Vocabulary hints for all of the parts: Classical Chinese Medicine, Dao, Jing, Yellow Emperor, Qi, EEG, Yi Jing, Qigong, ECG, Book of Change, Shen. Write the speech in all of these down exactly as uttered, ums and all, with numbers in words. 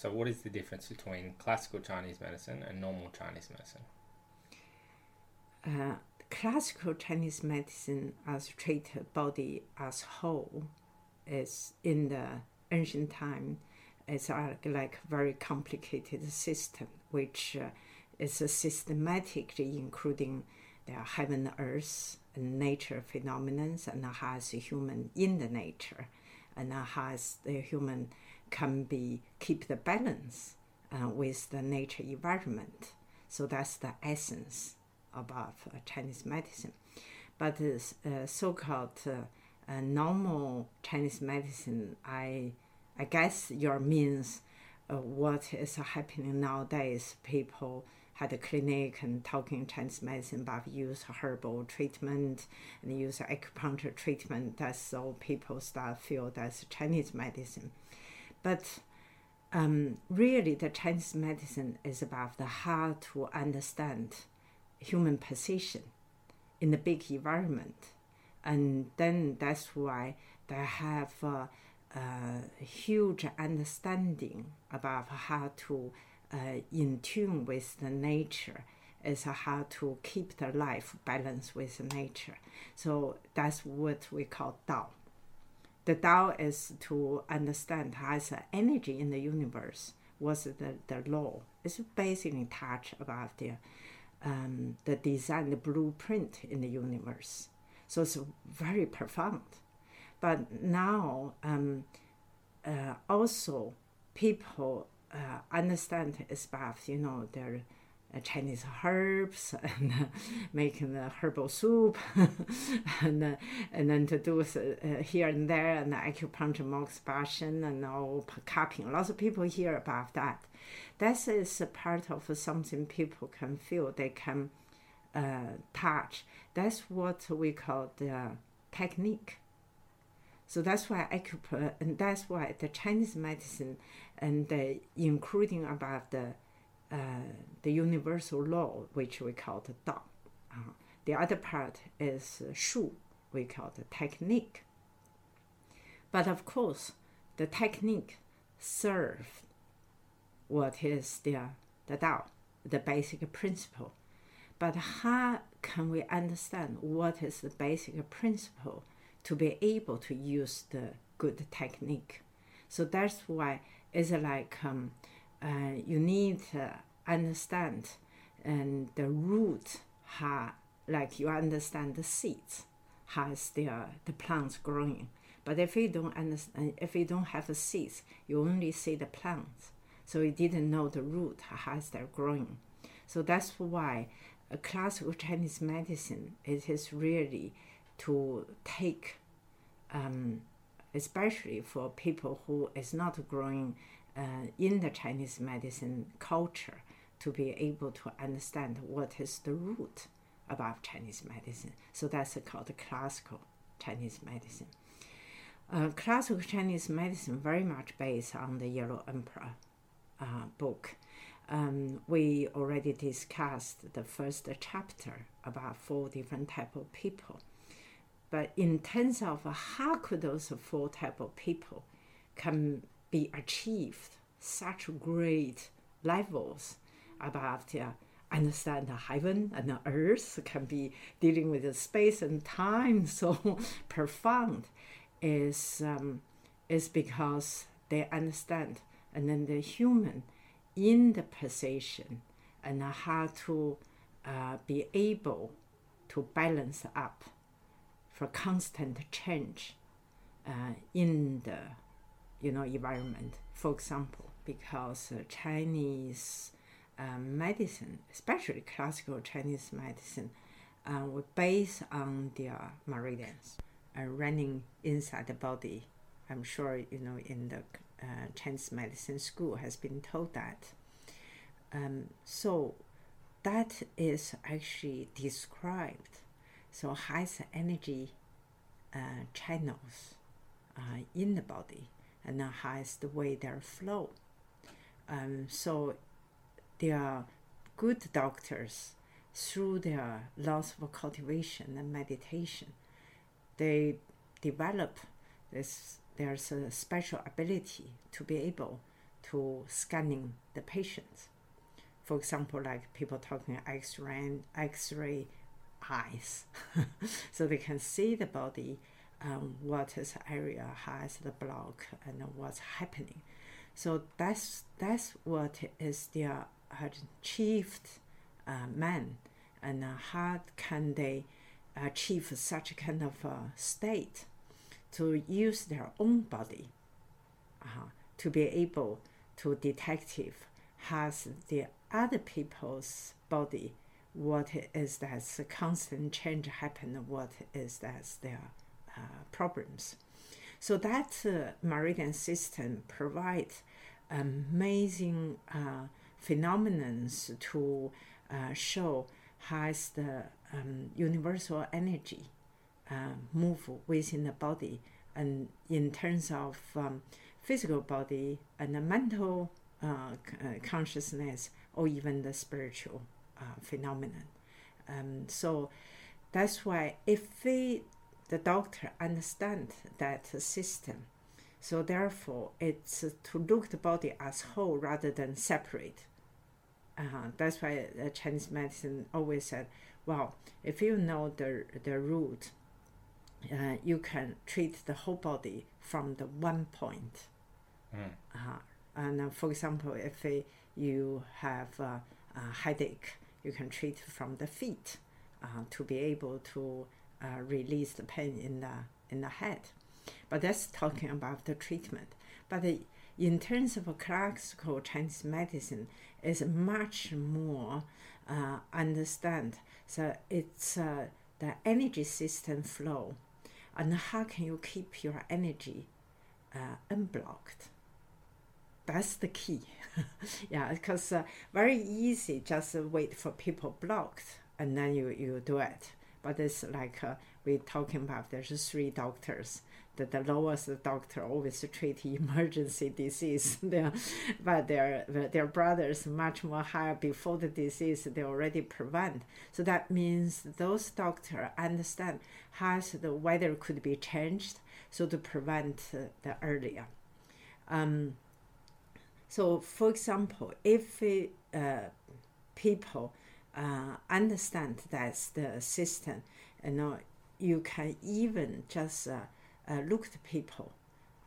So what is the difference between classical Chinese medicine and normal Chinese medicine? Uh, classical Chinese medicine as treated body as whole is in the ancient time. It's like a very complicated system, which uh, is systematically including the heaven, earth, and nature phenomena, and has human in the nature, and has the human can be keep the balance uh, with the nature environment. So that's the essence about uh, Chinese medicine. But this uh, so-called uh, uh, normal Chinese medicine, I I guess your means uh, what is happening nowadays. People had a clinic and talking Chinese medicine, but use herbal treatment and use acupuncture treatment. That's all people start feel that's Chinese medicine. But um, really, the Chinese medicine is about the how to understand human position in the big environment. And then that's why they have a, a huge understanding about how to uh, in tune with the nature, is how to keep the life balanced with the nature. So that's what we call Dao. The Tao is to understand as energy in the universe was the, the law. It's basically touch about the um, the design, the blueprint in the universe. So it's very profound. But now um, uh, also people uh, understand it's about, you know, their Chinese herbs and uh, making the herbal soup and uh, and then to do uh, here and there, and the acupuncture, mox bashan, and all cupping. Lots of people hear about that. That is a part of something people can feel, they can uh, touch. That's what we call the technique. So that's why acupuncture, and that's why the Chinese medicine, and the, including about the Uh, the universal law, which we call the Dao. Uh, the other part is uh, Shu, we call the technique. But of course, the technique serves what is the, the Dao, the basic principle. But how can we understand what is the basic principle to be able to use the good technique? So that's why it's like um, Uh, you need to understand and the root, how, like you understand the seeds, how is the, uh, the plants growing. But if you don't understand, if you don't have the seeds, you only see the plants. So you didn't know the root, how is they're growing. So that's why a classical Chinese medicine, it is really to take, um, especially for people who is not growing Uh, in the Chinese medicine culture, to be able to understand what is the root about Chinese medicine. So that's called classical Chinese medicine. Uh, classical Chinese medicine very much based on the Yellow Emperor uh, book. Um, we already discussed the first chapter about four different types of people. But in terms of how could those four types of people come be achieved such great levels about uh, understand the heaven and the earth, can be dealing with the space and time so profound, is um, is because they understand, and then the human in the position and how to uh, be able to balance up for constant change uh, in the you know, environment. For example, because uh, Chinese uh, medicine, especially classical Chinese medicine, uh, were based on their meridians uh, running inside the body. I'm sure, you know, in the uh, Chinese medicine school has been told that. Um, so that is actually described. So highest energy uh, channels uh, in the body, and how is the way they flow. Um, so there are good doctors, through their lots of cultivation and meditation, they develop this, there's a special ability to be able to scanning the patients. For example, like people talking X-ray, X-ray eyes, so they can see the body, um, what is area has the block and what's happening. So that's that's what is their achieved uh, man, and how can they achieve such kind of a state to use their own body uh, to be able to detective has the other people's body, what is that constant change happen, what is that their uh, problems. So that uh, meridian system provides amazing uh, phenomenons to uh, show how the um, universal energy uh, move within the body, and in terms of um, physical body and the mental uh, consciousness, or even the spiritual uh, phenomenon. Um, so that's why if we, the doctor, understand that system, so therefore it's to look the body as whole rather than separate. Uh, that's why Chinese medicine always said, well, if you know the, the root, uh, you can treat the whole body from the one point. Mm. Uh, and uh, for example, if they, you have a, a headache, you can treat from the feet uh, to be able to uh, release the pain in the in the head. But that's talking about the treatment. But the, in terms of a classical Chinese medicine, is much more uh, understand. So it's uh, the energy system flow, and how can you keep your energy uh, unblocked? That's the key. Yeah, because uh, very easy, just wait for people blocked and then you, you do it. But it's like uh, we're talking about there's three doctors. The, the lowest doctor always treat emergency disease. They're, but their their brothers much more higher before the disease they already prevent. So that means those doctors understand how the weather could be changed so to prevent uh, the earlier. Um, So, for example, if we, uh, people uh, understand that's the system, you know, you can even just uh, uh, look at people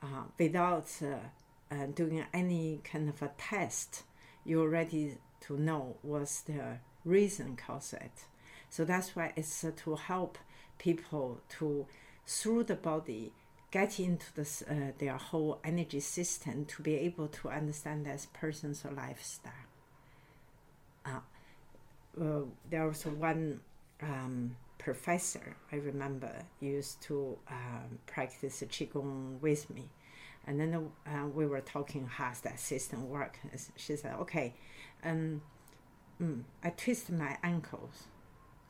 uh, without uh, uh, doing any kind of a test. You're ready to know what's the reason cause it. So that's why it's uh, to help people to, through the body, get into this, uh, their whole energy system to be able to understand this person's lifestyle. Uh, uh, there was one um, professor I remember used to um, practice Qigong with me. And then uh, we were talking how that system works. She said, okay, um, mm, I twist my ankles.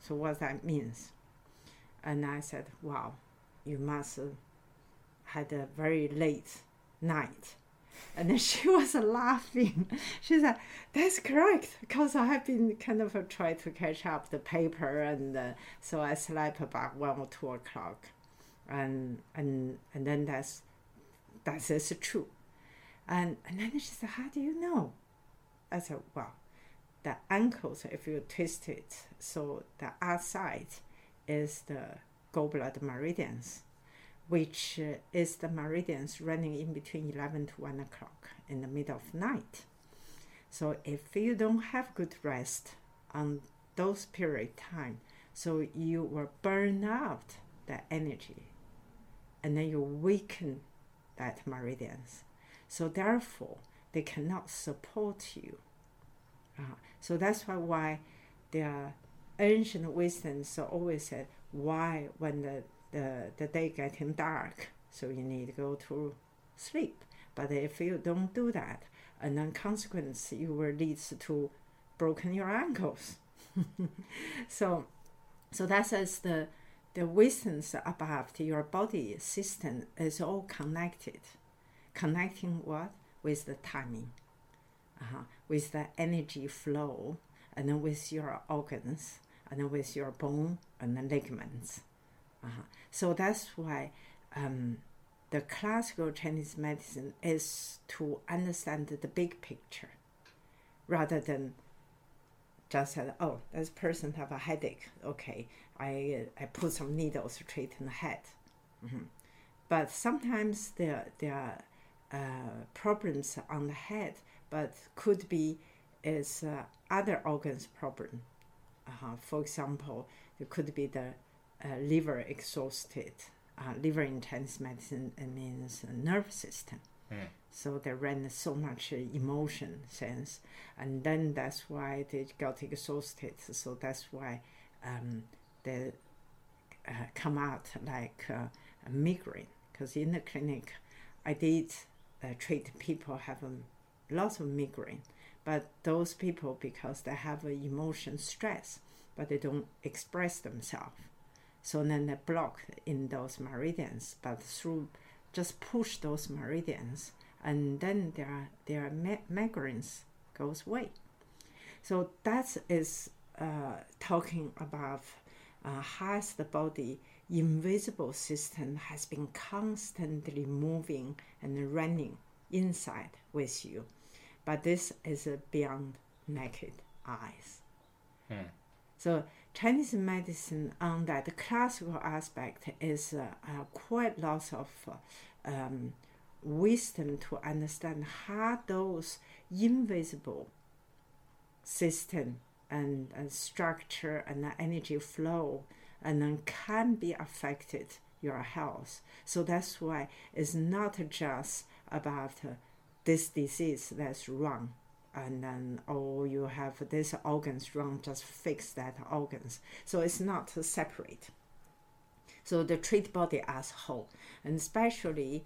So what that means? And I said, wow, you must... Uh, had a very late night. And then she was laughing. She said, that's correct, because I have been kind of trying to catch up the paper, and uh, so I slept about one or two o'clock. And and and then that's, that's, that's true. And, and then she said, how do you know? I said, well, the ankles, if you twist it, so the outside is the gallbladder meridians, which uh, is the meridians running in between eleven to one o'clock in the middle of night. So if you don't have good rest on those period time, so you will burn out the energy, and then you weaken that meridians. So therefore, they cannot support you. Uh, so that's why, why the ancient wisdom so always said, why when the The, the day getting dark, so you need to go to sleep. But if you don't do that, and then consequence you will lead to broken your ankles. so so that's as the the wisdoms above your body system is all connected. Connecting what? With the timing, uh-huh. with the energy flow, and then with your organs, and then with your bone and the ligaments. Uh-huh. So that's why um, the classical Chinese medicine is to understand the big picture rather than just say, oh, this person have a headache. Okay, I, I put some needles to treat in the head. Mm-hmm. But sometimes there, there are uh, problems on the head, but could be is uh, other organs problem. Uh, for example, it could be the uh, liver exhausted. Uh, liver in Chinese medicine means nerve system. Mm. So they ran so much emotion sense, and then that's why they got exhausted. So that's why um, they uh, come out like uh, a migraine. Because in the clinic, I did uh, treat people have um, lots of migraine. But those people, because they have uh, emotion stress, but they don't express themselves. So then they block in those meridians, but through just push those meridians, and then their, their migraines goes away. So that is uh, talking about uh, how the body invisible system has been constantly moving and running inside with you. But this is beyond naked eyes. Hmm. So Chinese medicine on that classical aspect is uh, uh, quite lots of uh, um, wisdom to understand how those invisible system and, and structure and energy flow and then can be affected your health. So that's why it's not just about uh, this disease that's wrong, and then, oh, you have this organ's wrong, just fix that organs. So it's not separate. So they treat body as whole, and especially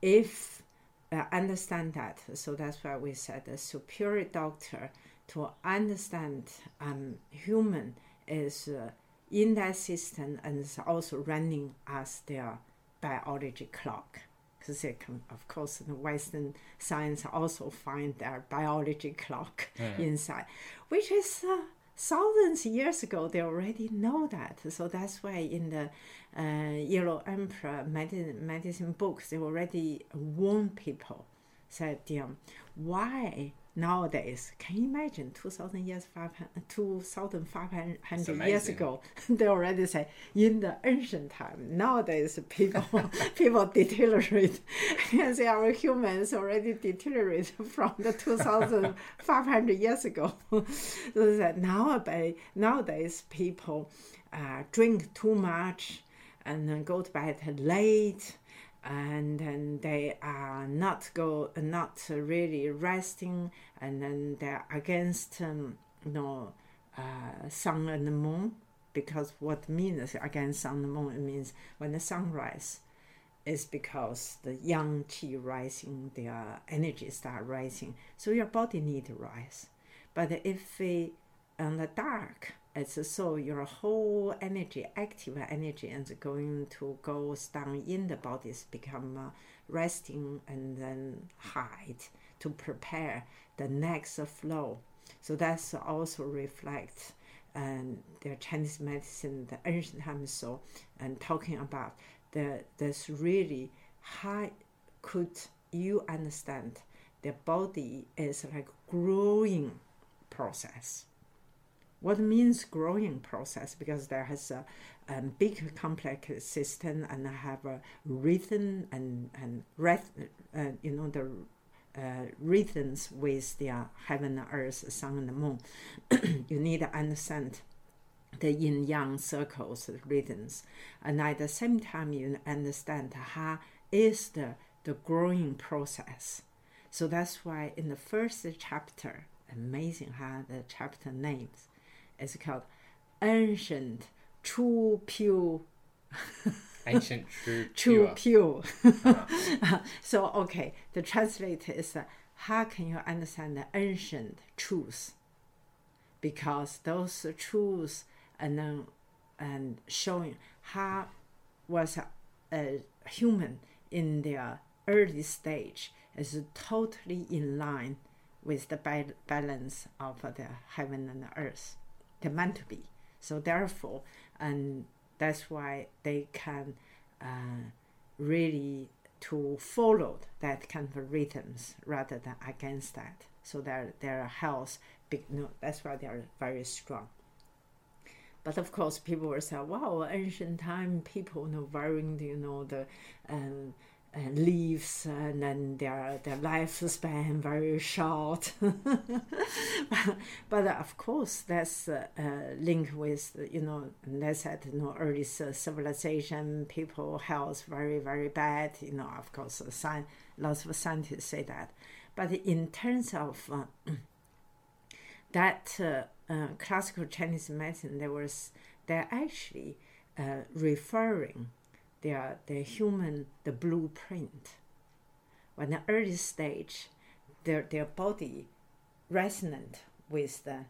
if uh, understand that. So that's why we said a superior doctor to understand um, human is uh, in that system and is also running as their biology clock. Because of course, the Western science also find their biology clock mm. inside, which is uh, thousands of years ago. They already know that. So that's why in the uh, Yellow Emperor medicine, medicine books, they already warn people. Said, um, why nowadays? Can you imagine two thousand years, five hundred, two thousand five hundred years ago? They already say in the ancient time. Nowadays, people people deteriorate. And say our humans already deteriorate from the two thousand five hundred years ago. So they said nowadays, nowadays people uh, drink too much and then go to bed late. And then they are not go not really resting, and then they're against um, you know uh, sun and the moon, because what means against sun and the moon, it means when the sun rises is because the yang qi rising, their energy start rising, so your body need to rise. But if we in the dark, it's so your whole energy, active energy, is going to go down in the bodies, become uh, resting, and then hide to prepare the next flow. So that's also reflect um, the Chinese medicine, the ancient time, so and talking about the this really how could you understand the body is like growing process. What means growing process? Because there has a, a big complex system and have a rhythm and and rest, uh, you know the uh, rhythms with the heaven, earth, sun, and the moon. You need to understand the yin yang circles rhythms, and at the same time you understand how is the the growing process. So that's why in the first chapter, amazing how the chapter names. It's called Ancient True Pure. Ancient True Pure. True Pure. Uh-huh. So, okay, the translate is uh, how can you understand the ancient truth? Because those truths and then and showing how was a, a human in their early stage is totally in line with the ba- balance of the heaven and the earth. They're meant to be. So therefore, and that's why they can uh, really to follow that kind of rhythms rather than against that. So their their health, big, no, that's why they are very strong. But of course, people will say, "Wow, ancient time people, you know, wearing, you know, the um, uh, leaves, and then their their lifespan very short." but, but of course, that's uh, uh, linked with, you know, that's at you know early civilization, people health very very bad. You know, of course, science, lots of scientists say that. But in terms of uh, that. Uh, Uh, classical Chinese medicine, there was they're actually uh, referring their their human the blueprint. When the early stage, their their body resonant with the,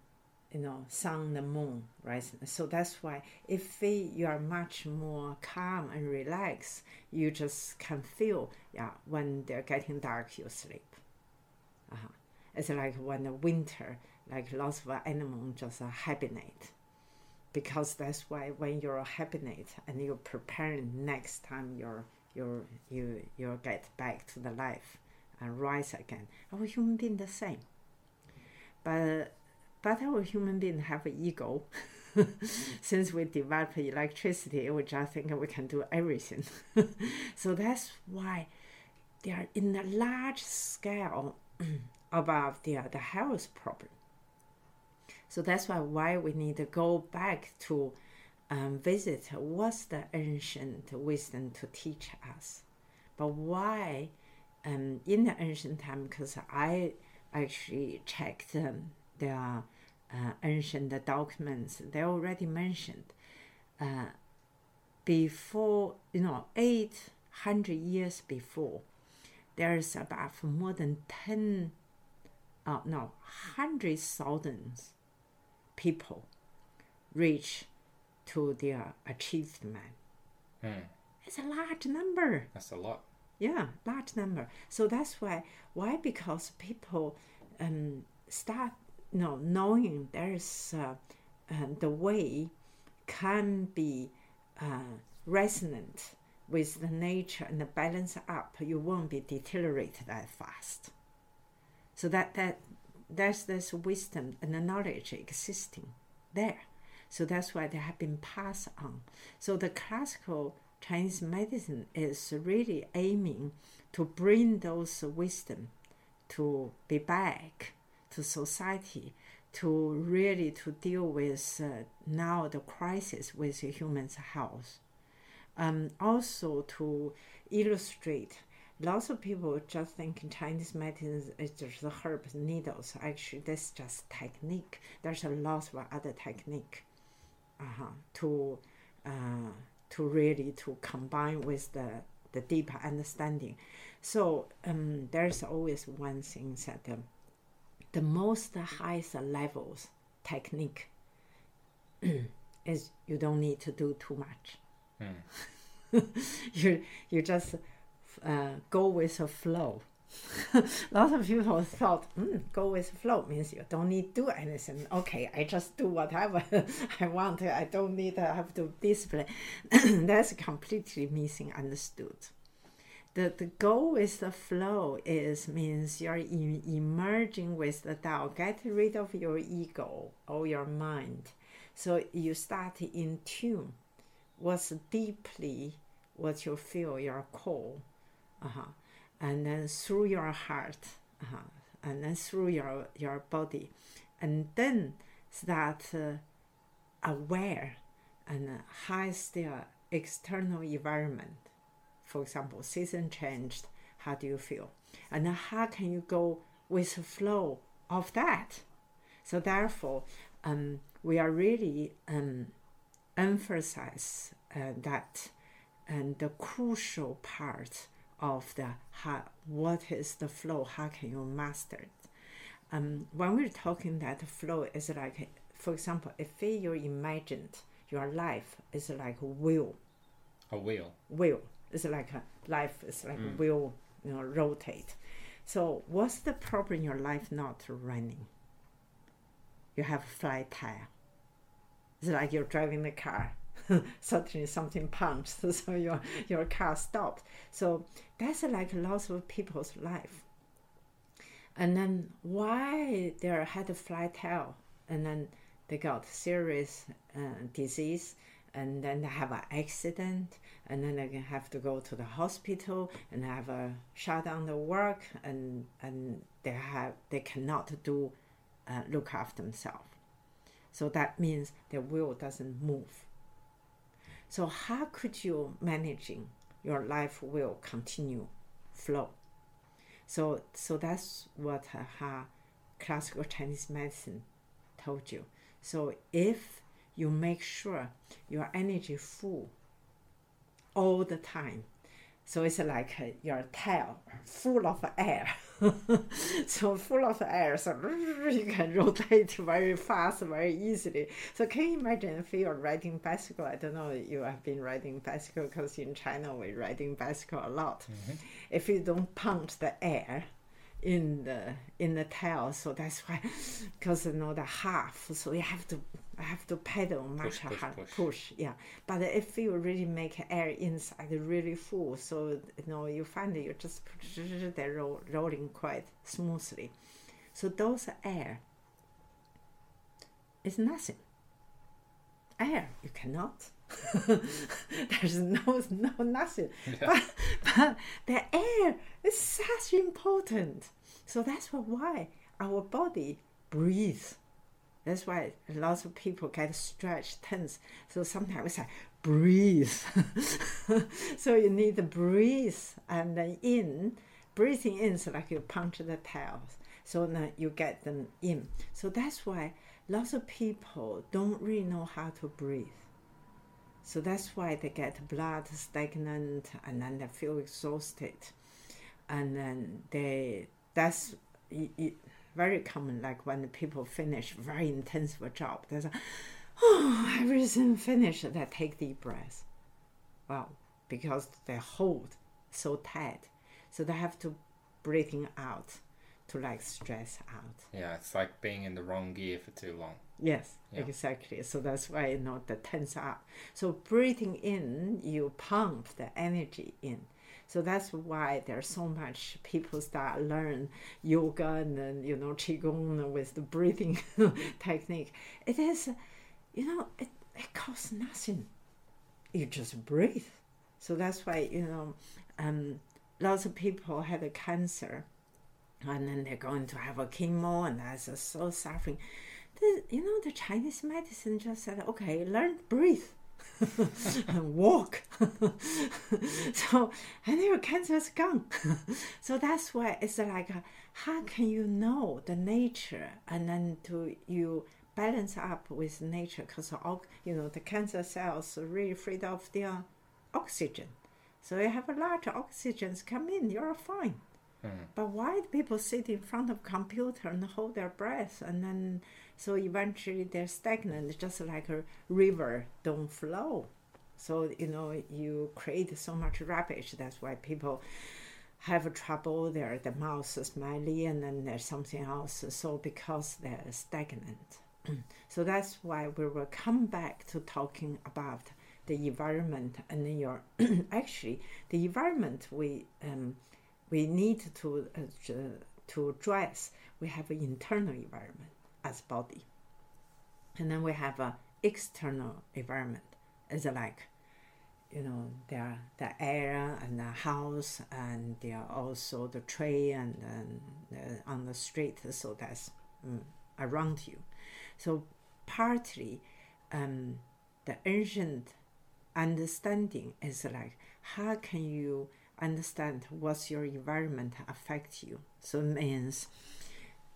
you know, sun, the moon, resonant. So that's why if we, you are much more calm and relaxed, you just can feel yeah when they're getting dark, you sleep. Uh-huh. It's like when the winter. Like lots of animals just hibernate, because that's why when you're hibernate and you're preparing next time you're you you you get back to the life and rise again. Our human being the same, but but our human being have an ego. Since we develop electricity, which I think we can do everything. So that's why they are in a large scale above the the health problem. So that's why why we need to go back to um, visit what's the ancient wisdom to teach us. But why um, in the ancient time, because I actually checked um, the uh, ancient documents, they already mentioned uh, before, you know, eight hundred years before, there's about more than ten, uh, no, one hundred thousand people reach to their achievement. Hmm. It's a large number. That's a lot. Yeah, large number. So that's why, why? Because people um, start, you know, knowing there's uh, uh, the way can be uh, resonant with the nature and the balance up. You won't be deteriorated that fast. So that that. There's this wisdom and the knowledge existing there. So that's why they have been passed on. So the classical Chinese medicine is really aiming to bring those wisdom to be back to society, to really to deal with uh, now the crisis with human's health. Um, also to illustrate. Lots of people just think Chinese medicine is just herbs, needles. Actually, that's just technique. There's a lot of other technique uh-huh, to uh, to really to combine with the, the deeper understanding. So um, there's always one thing that um, the most highest levels technique is you don't need to do too much. Mm. you you just Uh, go with the flow. Lots of people thought, mm, go with the flow means you don't need to do anything. Okay, I just do whatever I want. I don't need to have to discipline. That's completely misunderstood. The, the go with the flow is means you're in, emerging with the Tao. Get rid of your ego or your mind. So you start in tune what's deeply what you feel, your core. Uh-huh. And then through your heart, uh-huh. and then through your, your body, and then start uh, aware and uh, highest uh, external environment. For example, season changed, how do you feel? And how can you go with the flow of that? So therefore, um, we are really um, emphasize uh, that and the crucial part of the how, what is the flow, how can you master it? Um, when we're talking that flow is like, for example, if you imagined your life is like a wheel. A wheel. Wheel. It's like a life is like mm. a wheel, you know, rotate. So what's the problem in your life not running? You have a flat tire. It's like you're driving the car. suddenly something punched, so your, your car stopped. So that's like lots of people's life. And then why they had a flat tail, and then they got serious uh, disease, and then they have an accident, and then they have to go to the hospital and have a shut down the work, and and they have they cannot do uh, look after themselves. So that means their will doesn't move. So how could you managing your life will continue flow? So so that's what her classical Chinese medicine told you. So if you make sure your energy full all the time, so it's like your tail full of air. So full of air, so you can rotate very fast, very easily. So can you imagine if you're riding bicycle? I don't know, you have been riding bicycle, because in China we're riding bicycle a lot. Mm-hmm. If you don't punch the air in the in the tail, so that's why, because you know the half, so you have to have to pedal much push, hard, push, push. Yeah, but if you really make air inside really full, so you know you find that you just they're roll, rolling quite smoothly. So those air is nothing. Air you cannot. There's no no nothing. Yeah. But, but the air is such important. So that's why our body breathes. That's why lots of people get stretched, tense. So sometimes it's like, breathe. So you need to breathe, and then in, breathing in, so like you punch the tails. So now you get them in. So that's why lots of people don't really know how to breathe. So that's why they get blood stagnant, and then they feel exhausted. And then they, that's, you, you, very common, like when people finish very intensive job, there's a, oh, everything finished, they take deep breaths. Well, because they hold so tight, so they have to breathing out to like stress out. Yeah, it's like being in the wrong gear for too long. Yes, yeah. Exactly. So that's why, you know, the tense up. So breathing in, you pump the energy in. So that's why there's so much people start learn yoga and then, you know, Qigong with the breathing technique. It is, you know, it, it costs nothing. You just breathe. So that's why, you know, um, lots of people had a cancer, and then they're going to have a chemo, and that's so suffering. The, you know, the Chinese medicine just said, okay, learn breathe. And walk. So, and your cancer is gone. So that's why it's like, how can you know the nature, and then to you balance up with nature, because you know the cancer cells are really freed of their oxygen. So you have a lot of oxygens come in, you're fine. Mm-hmm. But why do people sit in front of computer and hold their breath, and then so eventually they're stagnant, just like a river don't flow. So, you know, you create so much rubbish. That's why people have trouble. Their the mouth is smelly, and then there's something else. So because they're stagnant. So that's why we will come back to talking about the environment, and then your actually the environment we um, we need to uh, to address. We have an internal environment as body, and then we have an external environment. It's like, you know, the the air and the house, and there are also the tree and, and uh, on the street. So that's um, around you. So partly, um, the ancient understanding is like, how can you understand what's your environment affect you? So it means,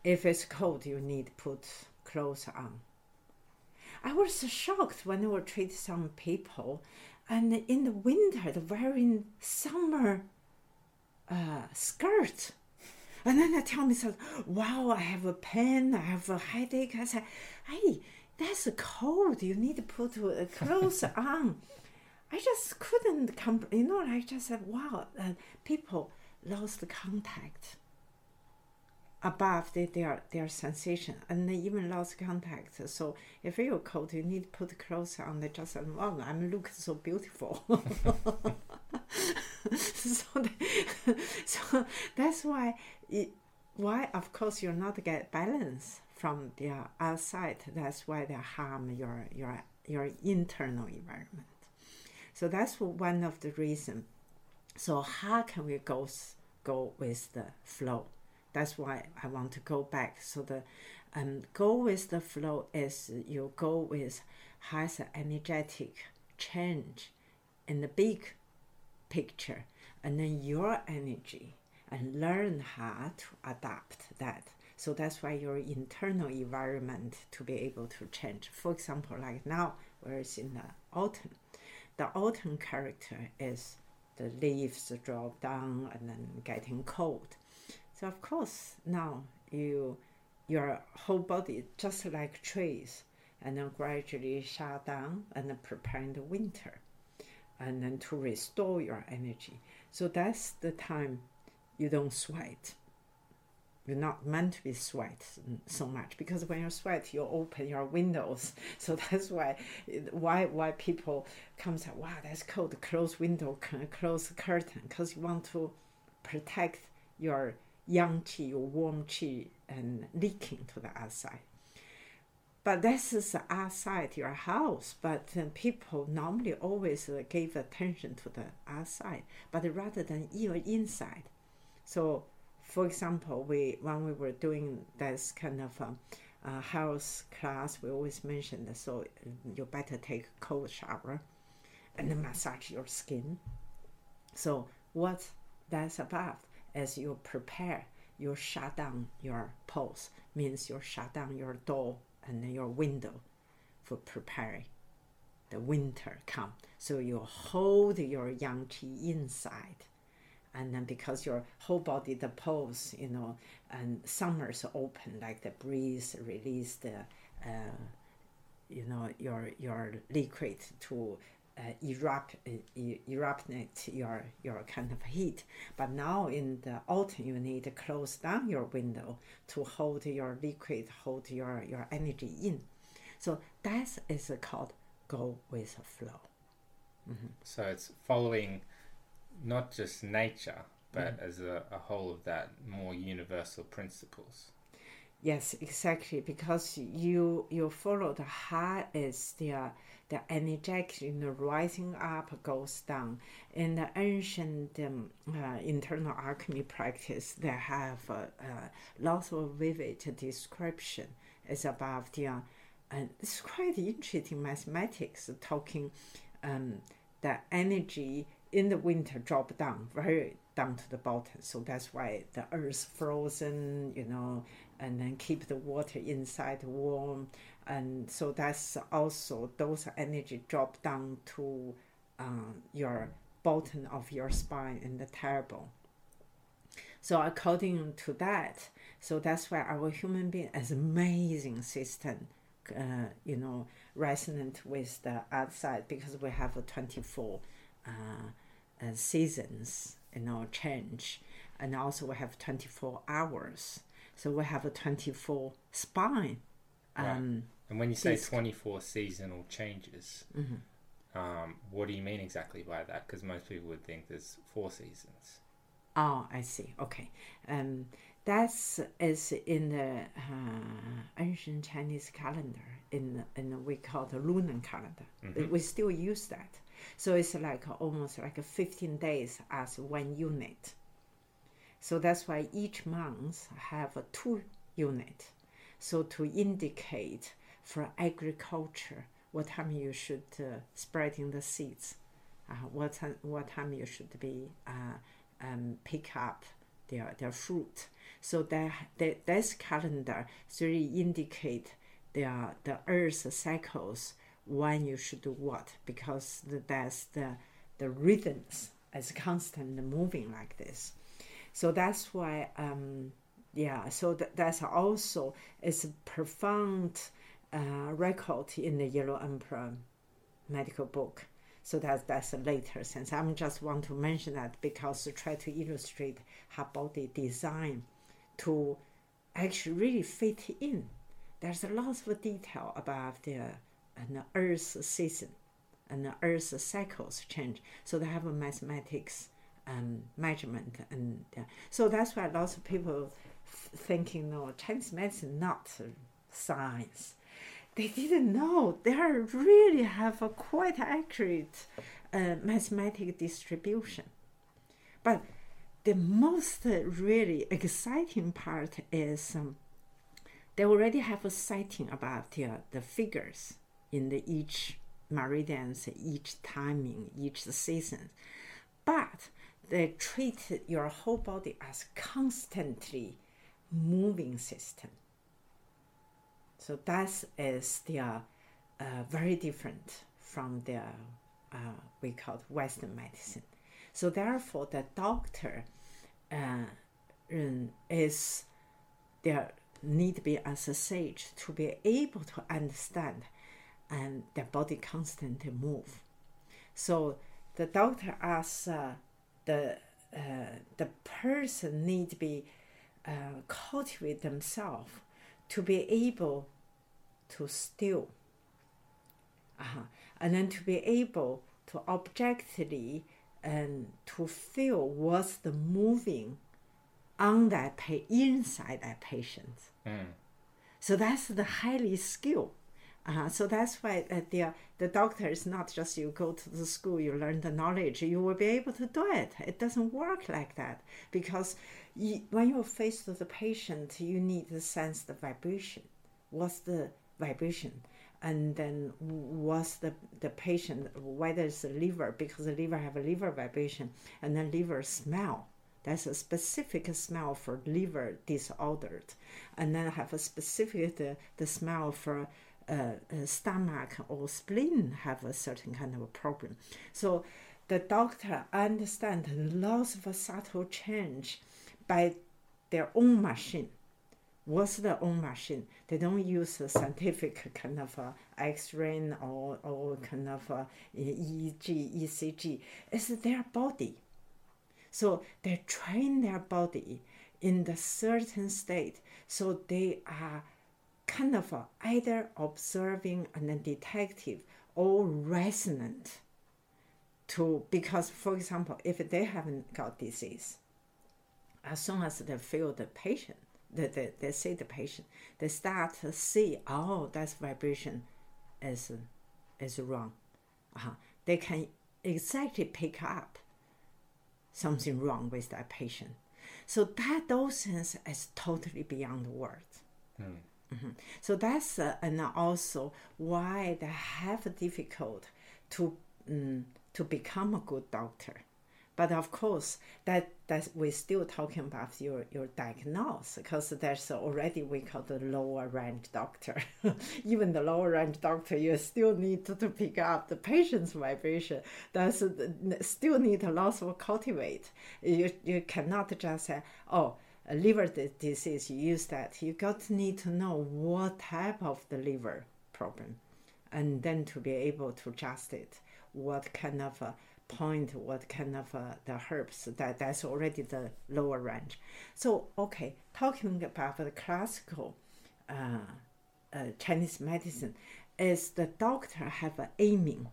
if it's cold, you need to put clothes on. I was shocked when I would treat some people, and in the winter, they're wearing summer uh, skirt. And then they tell me, wow, I have a pain, I have a headache. I said, hey, that's cold, you need to put clothes on. I just couldn't, comp- you know, I just said, wow, uh, people lost contact above the, their, their sensation, and they even lost contact. So if you're cold, you need to put clothes on. They just, wow, I'm looking so beautiful. so, that, so that's why, it, why of course you're not get balance from the outside. That's why they harm your, your, your internal environment. So that's one of the reasons. So how can we go, go with the flow? That's why I want to go back. So the um, go with the flow is you go with has an energetic change in the big picture, and then your energy, and learn how to adapt that. So that's why your internal environment to be able to change. For example, like now, whereas in the autumn, the autumn character is the leaves drop down and then getting cold. So of course now you, your whole body just like trees, and then gradually shut down and then preparing the winter, and then to restore your energy. So that's the time you don't sweat. You're not meant to be sweat so much, because when you sweat, you open your windows. So that's why why why people come say, wow, that's cold. Close window, close curtain, because you want to protect your yang qi, your warm qi, and leaking to the outside. But this is outside your house. But um, people normally always uh, give attention to the outside, but rather than your inside. So, for example, we when we were doing this kind of um, uh, house class, we always mentioned that, so you better take a cold shower and then massage your skin. So what that's about is you prepare, you shut down your pulse, means you shut down your door and your window for preparing the winter come. So you hold your yang qi inside. And then because your whole body, the pulse, you know, and summer's open, like the breeze release the, uh, you know, your your liquid to uh, erupt, erupt your your kind of heat. But now in the autumn, you need to close down your window to hold your liquid, hold your, your energy in. So that is called go with the flow. Mm-hmm. So it's following not just nature, but mm. as a, a whole of that more universal principles. Yes, exactly, because you you follow the how is the the energetic, you know, rising up goes down. In the ancient um, uh, internal alchemy practice, they have uh, uh, lots of vivid description. It's about the uh, and it's quite interesting mathematics talking um, the energy in the winter drop down, very down to the bottom. So that's why the earth's frozen, you know, and then keep the water inside warm. And so that's also those energy drop down to um, your bottom of your spine in the tailbone. So according to that, so that's why our human being is amazing system, uh, you know, resonant with the outside, because we have a twenty-four uh, Uh, seasons, you know, change, and also we have twenty-four hours, so we have a twenty-four spine. Um, right. And when you say disc- twenty-four seasonal changes, mm-hmm. um, what do you mean exactly by that? Because most people would think there's four seasons. Oh, I see. Okay, um, that's is in the uh, ancient Chinese calendar, in in we call the lunar calendar. Mm-hmm. We still use that. So it's like almost like fifteen days as one unit. So that's why each month have a two unit. So to indicate for agriculture, what time you should uh, spreading the seeds, uh, what time, what time you should be uh, um, pick up their their fruit. So that, that this calendar really indicate the the earth cycles. When you should do what, because the, that's the the rhythms is constant moving like this. So that's why um yeah so th- that's also it's a profound uh, record in the Yellow Emperor medical book. So that that's a later sense. I just want to mention that because to try to illustrate how body design to actually really fit in. There's a lot of detail about the, and the Earth season and the Earth cycles change. So they have a mathematics um, measurement. And uh, so that's why lots of people f- thinking, no, Chinese medicine, not uh, science. They didn't know. They really have a quite accurate uh, mathematical distribution. But the most uh, really exciting part is um, they already have a sighting about uh, the figures in the each meridians, each timing, each season. But they treat your whole body as constantly moving system. So that is the uh, uh, very different from the uh, we call it Western medicine. So therefore, the doctor uh, is there need to be as a sage to be able to understand and the body constantly move. So the doctor asks uh, the uh, the person need to be uh, cultivate themselves to be able to still, uh-huh. and then to be able to objectively and to feel what's the moving on that pa- inside that patient. Mm. So that's the highly skill. Uh, so that's why uh, the the doctor is not just you go to the school, you learn the knowledge, you will be able to do it. It doesn't work like that because you, when you're faced with the patient, you need to sense the vibration. What's the vibration? And then what's the, the patient, whether it's the liver, because the liver have a liver vibration, and then liver smell. That's a specific smell for liver disordered. And then have a specific, the, the smell for uh, stomach or spleen have a certain kind of a problem. So the doctor understands lots of subtle change by their own machine. What's their own machine? They don't use a scientific kind of a X-ray or, or kind of a E E G, E C G. It's their body. So they train their body in the certain state. So they are kind of a either observing and then detective or resonant to, because for example, if they haven't got disease, as soon as they feel the patient, They, they, they see the patient, they start to see, oh, that vibration is is wrong. Uh-huh. They can exactly pick up something wrong with that patient. So that docence is totally beyond the words. Mm. Mm-hmm. So that's uh, and also why they have difficult to um, to become a good doctor. But of course, that that we're still talking about your, your diagnosis, because there's already we call the lower rank doctor. Even the lower rank doctor, you still need to, to pick up the patient's vibration. That's still need a lot of cultivate. You you cannot just say, oh, a liver disease. You use that. You got to need to know what type of the liver problem, and then to be able to adjust it. What kind of a point, what kind of uh, the herbs, that that's already the lower range. So okay, talking about the classical uh, uh, Chinese medicine is the doctor have an aiming.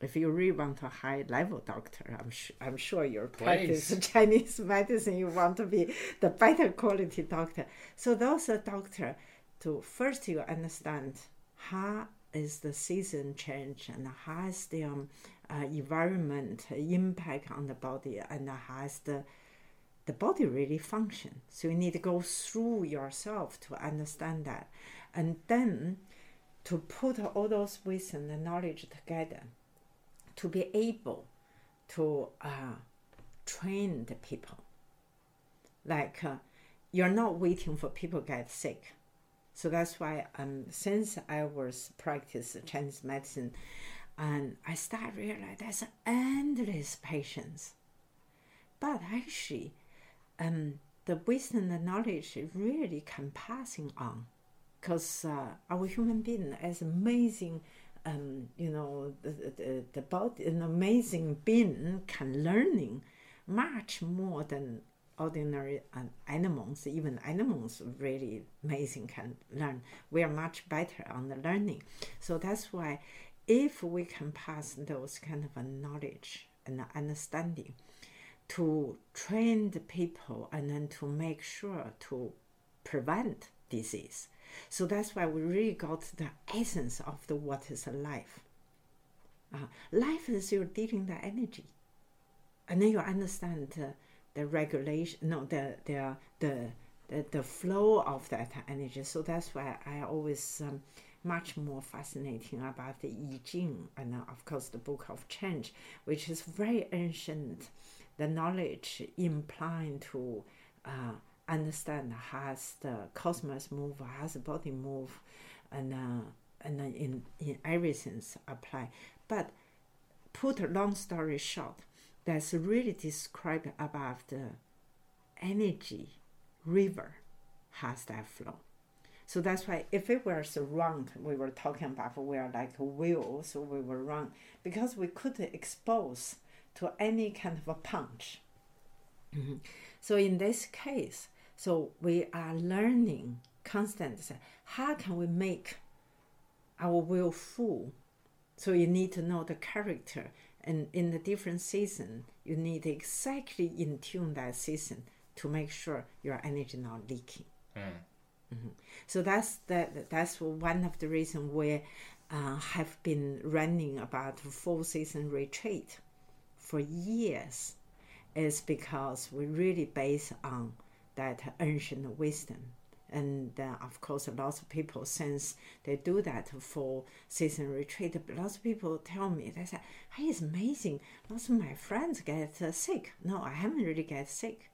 If you really want a high level doctor, I'm, sh- I'm sure you're practice Chinese medicine, you want to be the better quality doctor. So those are doctor to first you understand how is the season change and how is the um, Uh, environment uh, impact on the body and has the the body really function. So you need to go through yourself to understand that, and then to put all those wisdom and knowledge together to be able to uh, train the people. Like uh, you're not waiting for people to get sick. So that's why um since I was practicing Chinese medicine, and I start to realize there's endless patience. But actually, um, the wisdom and knowledge is really can passing on. Because uh, our human being is amazing, um, you know, the, the, the body, an amazing being can learning much more than ordinary animals, even animals really amazing can learn. We are much better on the learning. So that's why if we can pass those kind of a knowledge and understanding to train the people and then to make sure to prevent disease. So that's why we really got the essence of the what is life. Uh, life is you're dealing the energy. And then you understand the, the regulation, no, the, the, the, the, the flow of that energy. So that's why I always um, much more fascinating about the Yi Jing and uh, of course the Book of Change, which is very ancient. The knowledge implying to uh, understand how the cosmos move, how the body move, and uh, and in in everything's apply. But put a long story short, that's really described about the energy river has that flow. So that's why if it were so wrong, we were talking about we are like a wheel, so we were wrong because we could expose to any kind of a punch. Mm-hmm. So in this case, so we are learning constantly how can we make our will full. So you need to know the character, and in the different season, you need exactly in tune that season to make sure your energy not leaking. Mm. Mm-hmm. So that's that. That's one of the reasons we uh, have been running about full season retreat for years, is because we really base on that ancient wisdom. And uh, of course, lots of people, since they do that for season retreat, lots of people tell me, they say, hey, it's amazing, lots of my friends get uh, sick. No, I haven't really get sick.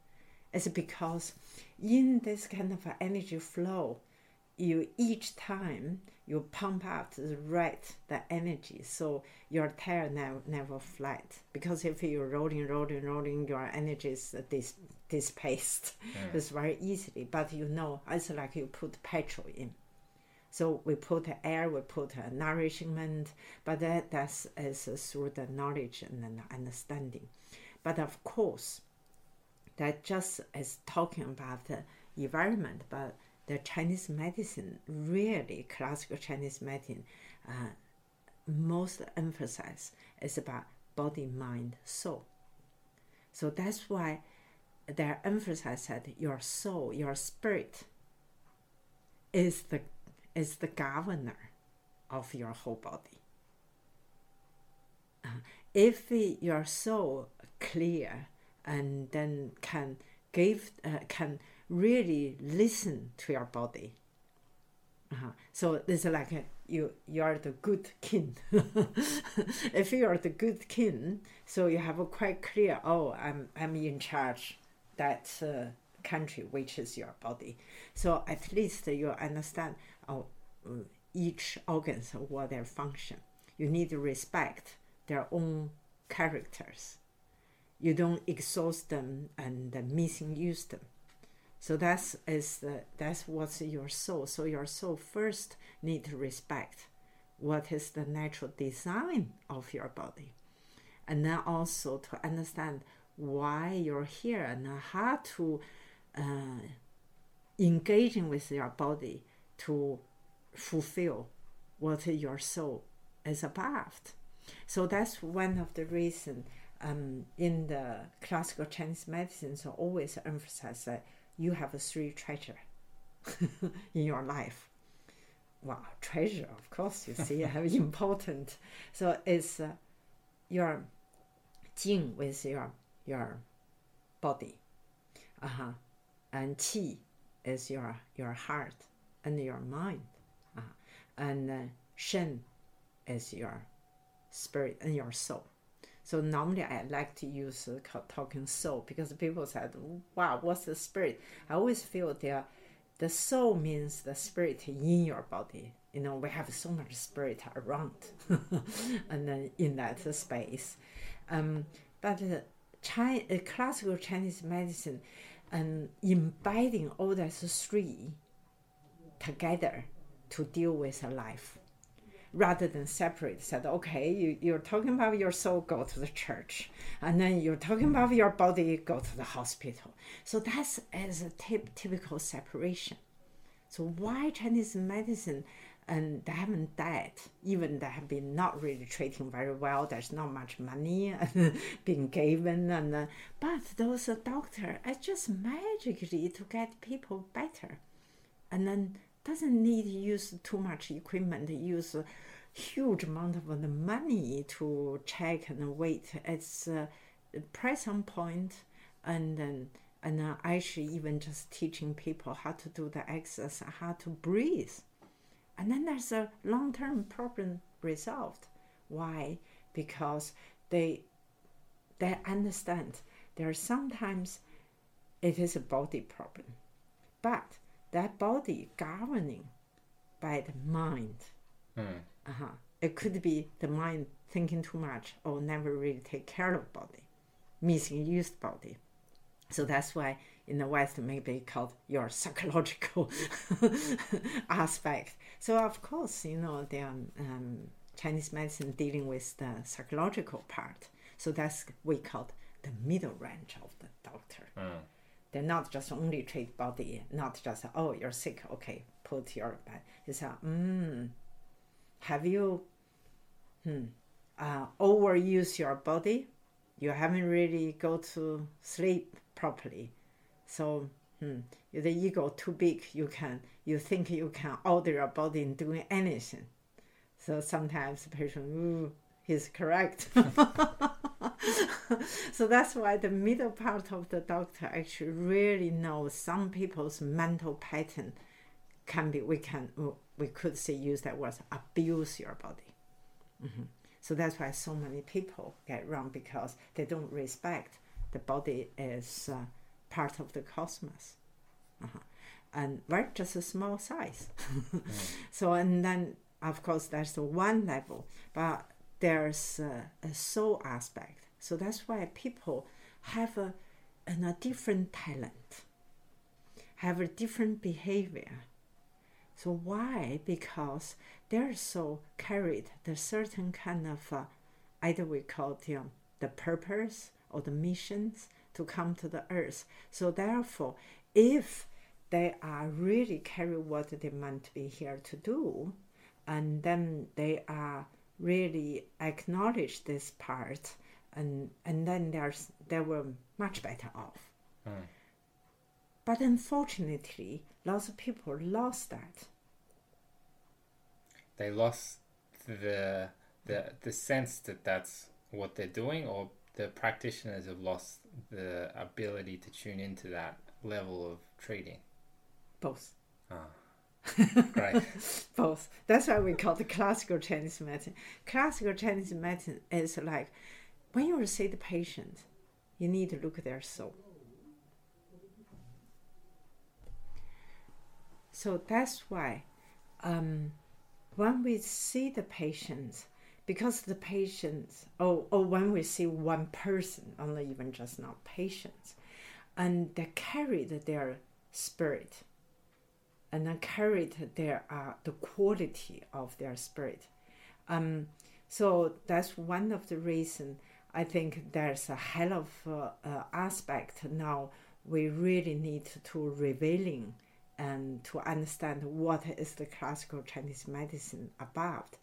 It's because in this kind of energy flow, you each time you pump out the right the energy, so your tire never never flat. Because if you're rolling, rolling, rolling, your energy is dis- displaced. Mm. It's very easily. But you know, it's like you put petrol in. So we put air, we put nourishment, but that that's is through the knowledge and the understanding. But of course, that just is talking about the environment, but. The Chinese medicine, really classical Chinese medicine, uh, most emphasized is about body, mind, soul. So that's why they emphasize that your soul, your spirit, is the is the governor of your whole body. Uh, if the, your soul clear and then can give uh, can. Really listen to your body. Uh-huh. So it's like a, you you are the good kin. If you are the good kin, so you have a quite clear. Oh, I'm I'm in charge that uh, country, which is your body. So at least you understand. Oh, each organs what their function. You need to respect their own characters. You don't exhaust them and misuse them. So that's is the, that's what's your soul. So your soul first need to respect what is the natural design of your body, and then also to understand why you're here and how to uh, engaging with your body to fulfill what your soul is about. So that's one of the reasons um, in the classical Chinese medicine, so always emphasize that. You have a three treasure in your life. Wow, treasure, of course, you see, how important. So it's uh, your Jing with your your body, uh-huh. and Qi is your your heart and your mind, uh-huh. and uh, Shen is your spirit and your soul. So normally I like to use uh, talking soul because people said, wow, what's the spirit? I always feel the, the soul means the spirit in your body. You know, we have so much spirit around and then in that uh, space. Um, but uh, China, uh, classical Chinese medicine um, embedding all those three together to deal with life. rather than separate, said, okay, you, you're talking about your soul, go to the church. And then you're talking about your body, go to the hospital. So that's as a typ- typical separation. So why Chinese medicine, and they haven't died, even they have been not really treating very well, there's not much money being given, and uh, but those uh, doctors are just magically to get people better. And then doesn't need to use too much equipment, use a huge amount of the money to check and wait. It's a present point, and then and uh, actually even just teaching people how to do the exercise, how to breathe. And then there's a long-term problem resolved. Why? Because they they understand there are sometimes it is a body problem, but that body governing by the mind. Mm. Uh-huh. It could be the mind thinking too much or never really take care of body, misused body. So that's why in the West maybe called your psychological aspect. So of course, you know, the um, Chinese medicine dealing with the psychological part. So that's we call the middle range of the doctor. Mm. They're not just only treat body, not just, oh, you're sick, okay, put your bed. It's a, hmm, have you hmm, uh, overused your body? You haven't really go to sleep properly. So hmm, the ego too big, you can, you think you can alter your body in doing anything. So sometimes the patient, ooh, he's correct. So that's why the middle part of the doctor actually really knows some people's mental pattern can be, we can, we could say, use that word, abuse your body. Mm-hmm. So that's why so many people get wrong, because they don't respect the body as uh, part of the cosmos. Uh-huh. And we're just a small size. So, and then, of course, there's the one level, but there's uh, a soul aspect. So that's why people have a, an, a different talent, have a different behavior. So why? Because they're so carried the certain kind of, uh, either we call it, you know, the purpose or the missions to come to the earth. So therefore, if they are really carried what they meant to be here to do, and then they are really acknowledge this part, and and then there's they were much better off. Mm. But unfortunately, lots of people lost that. They lost the the the sense that that's what they're doing, or the practitioners have lost the ability to tune into that level of treating. Both. Ah. Right. Both. That's why we call the classical Chinese medicine. Classical Chinese medicine is like, when you see the patient, you need to look at their soul. So that's why um, when we see the patient, because the patients, or, or when we see one person, or not even just not patients, and they carried their spirit, and they carried their, uh, the quality of their spirit. Um, so that's one of the reasons I think there's a hell of uh, uh, aspect now we really need to revealing and to understand what is the classical Chinese medicine about,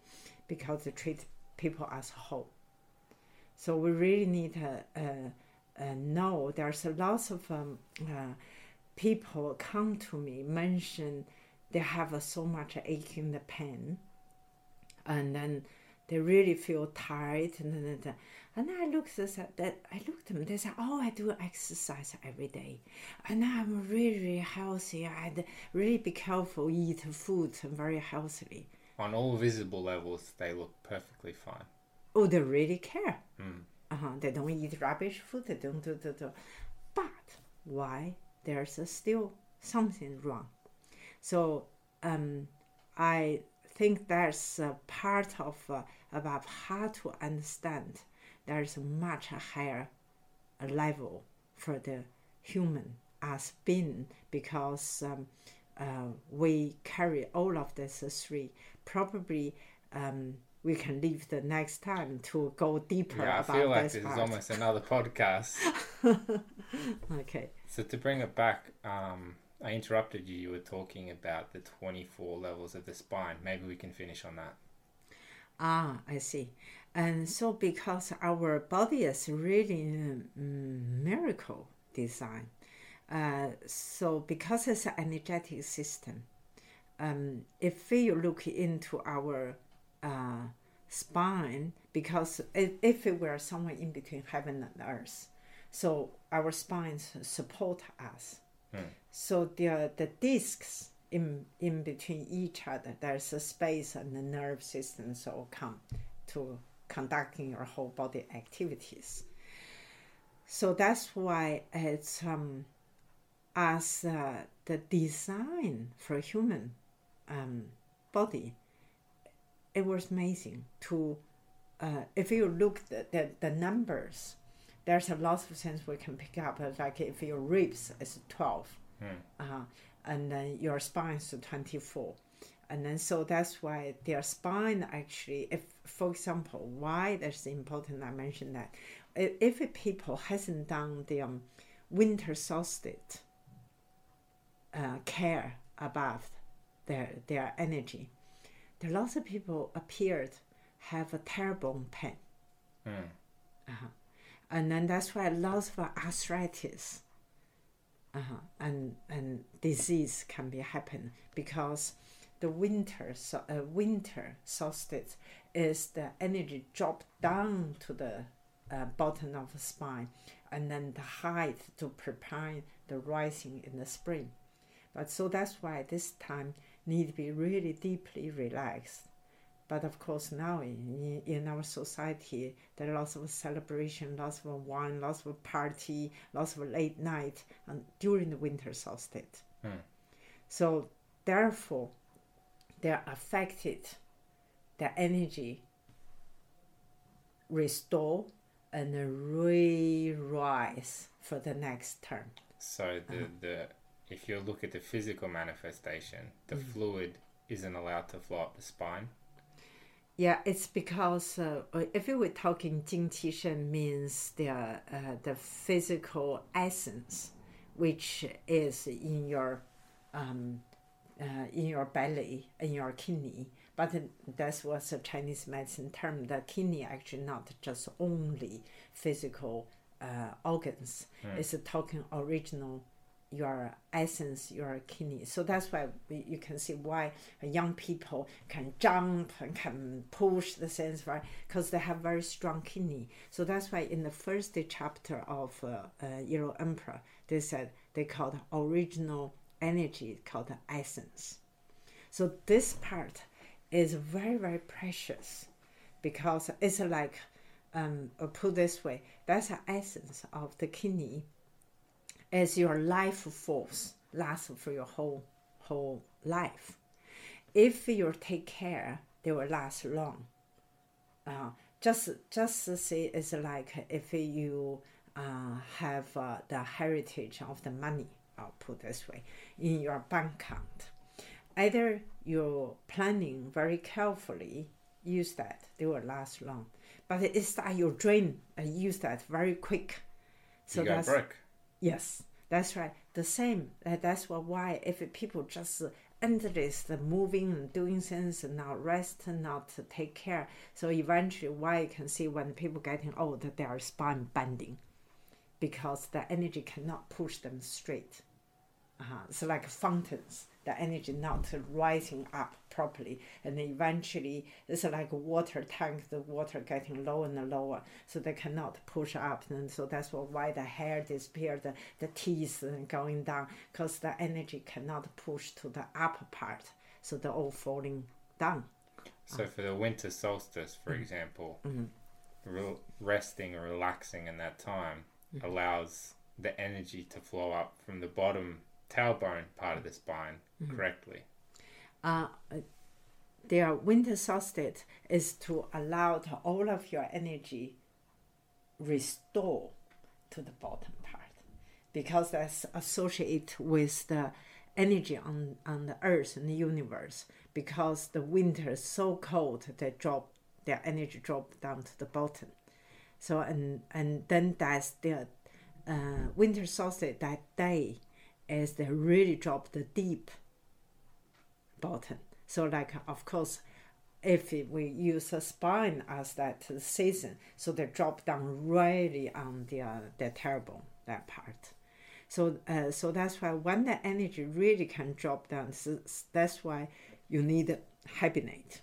because they treat people as whole. So we really need to uh, uh, uh, know there's a lot of um, uh, people come to me, mention they have uh, so much ache in the pain, and then they really feel tired, and then and I looked at that. I looked at them. They said, "Oh, I do exercise every day, and I'm really, really healthy. I really be careful, eat food very healthily." On all visible levels, they look perfectly fine. Oh, they really care. Mm. Uh-huh. They don't eat rubbish food. They don't do do do. But why? There's still something wrong. So um, I think there's a part of. Uh, about how to understand there is a much higher level for the human as being, because um, uh, we carry all of these three. Probably um, we can leave the next time to go deeper yeah, about this. I feel like this, this is almost another podcast. Okay. So to bring it back, um, I interrupted you. You were talking about the twenty-four levels of the spine. Maybe we can finish on that. Ah, I see. And so because our body is really a miracle design, uh, so because it's an energetic system, um, if we look into our uh, spine, because if it were somewhere in between heaven and earth, so our spines support us. Hmm. So the, the discs in, in between each other, there's a space and the nerve system, so come to conducting your whole body activities. So that's why it's um, as uh, the design for human um, body, it was amazing to, uh, if you look at the, the, the numbers, there's a lot of things we can pick up. Like if your ribs is twelve, hmm. uh, and then your spine is twenty-four. And then so that's why their spine actually, if, for example, why that's important, I mentioned that. If, if people hasn't done the um, winter solstice uh, care about their, their energy, there lots of people appeared have a terrible pain. Mm. Uh-huh. And then that's why lots of arthritis uh-huh, and, and disease can be happen because the winter so, uh, winter solstice is the energy dropped down to the uh, bottom of the spine and then the height to prepare the rising in the spring. But so that's why this time need to be really deeply relaxed. But of course now in, in our society, there are lots of celebration, lots of wine, lots of party, lots of late night and during the winter solstice. Mm. So therefore, they're affected, their energy restore and re-rise for the next term. So the, uh-huh. the if you look at the physical manifestation, the mm-hmm. fluid isn't allowed to flow up the spine? Yeah, it's because uh, if we were talking Jing Qi Shen means the, uh, the physical essence, which is in your... Um, Uh, in your belly, in your kidney, but uh, that was a Chinese medicine term. The kidney actually not just only physical uh, organs. Mm. It's talking original, your essence, your kidney. So that's why we, you can see why young people can jump and can push the things, right? Because they have very strong kidney. So that's why in the first chapter of uh, uh, Yellow Emperor, they said they called original energy called the essence. So this part is very, very precious because it's like, um, put this way, that's the essence of the kidney as your life force lasts for your whole, whole life. If you take care, they will last long. Uh, just, just to say it's like if you uh, have uh, the heritage of the money, I'll put this way, in your bank account. Either you're planning very carefully, use that, they will last long. But it's that you drain and use that very quick. So you got broke. Yes, that's right. The same, that's why if people just endless moving and doing things and not rest and not take care. So eventually why you can see when people getting old, they are spine bending because the energy cannot push them straight. Uh-huh. So like fountains, the energy not rising up properly. And then eventually it's like a water tank, the water getting lower and lower. So they cannot push up. And so that's why the hair disappeared, the, the teeth going down, because the energy cannot push to the upper part. So they're all falling down. So uh-huh. for the winter solstice, for mm-hmm. example, mm-hmm. re- resting or relaxing in that time mm-hmm. allows the energy to flow up from the bottom tailbone part of the spine mm-hmm. correctly. Uh, their winter solstice is to allow to all of your energy restore to the bottom part because that's associated with the energy on, on the earth and the universe, because the winter is so cold they drop, their energy drop down to the bottom. So, and, and then that's the uh, winter solstice, that day, is they really drop the deep bottom. So like, of course, if we use a spine as that season, so they drop down really on the, uh, the terrible, that part. So uh, so that's why when the energy really can drop down, so that's why you need hibernate.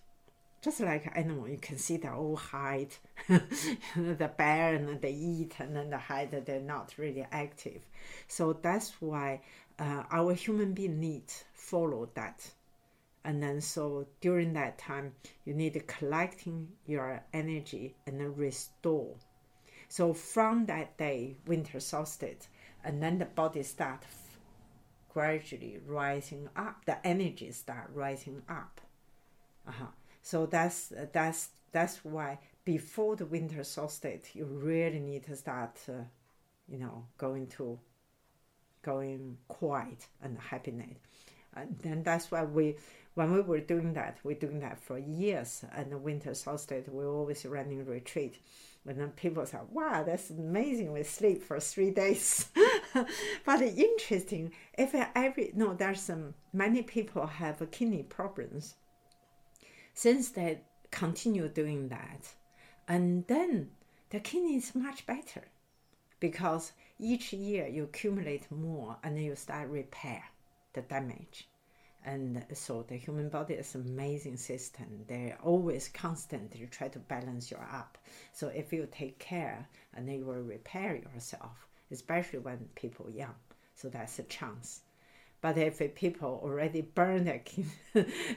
Just like animal, you can see they all hide. The bear, and they eat, and then they hide, they're not really active. So that's why uh, our human being needs follow that. And then so during that time, you need collecting your energy and then restore. So from that day, winter solstice, and then the body starts gradually rising up. The energy starts rising up. Uh-huh. So that's that's that's why before the winter solstice, you really need to start, uh, you know, going to going quiet and hibernate. And then that's why we, when we were doing that, we're doing that for years. And the winter solstice, we're always running retreat. And then people say, wow, that's amazing, we sleep for three days. But interesting, if every, no, there's some, many people have kidney problems. Since they continue doing that, and then the kidney is much better, because each year you accumulate more and you start repair the damage. And so the human body is an amazing system. They're always constantly try to balance you up. So if you take care, and you will repair yourself, especially when people are young. So that's a chance. But if people already burn their,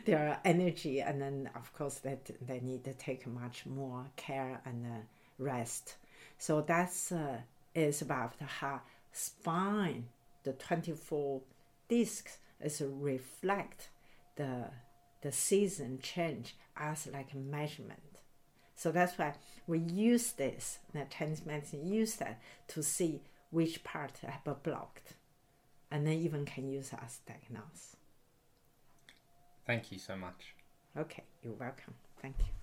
their energy, and then of course that they need to take much more care and uh, rest. So that's uh, is about how spine, the twenty-four discs, is reflect the the season change as like a measurement. So that's why we use this, the Chinese medicine use that to see which part have been blocked, and then even can use as diagnose. Thank you so much. Okay, you're welcome. Thank you.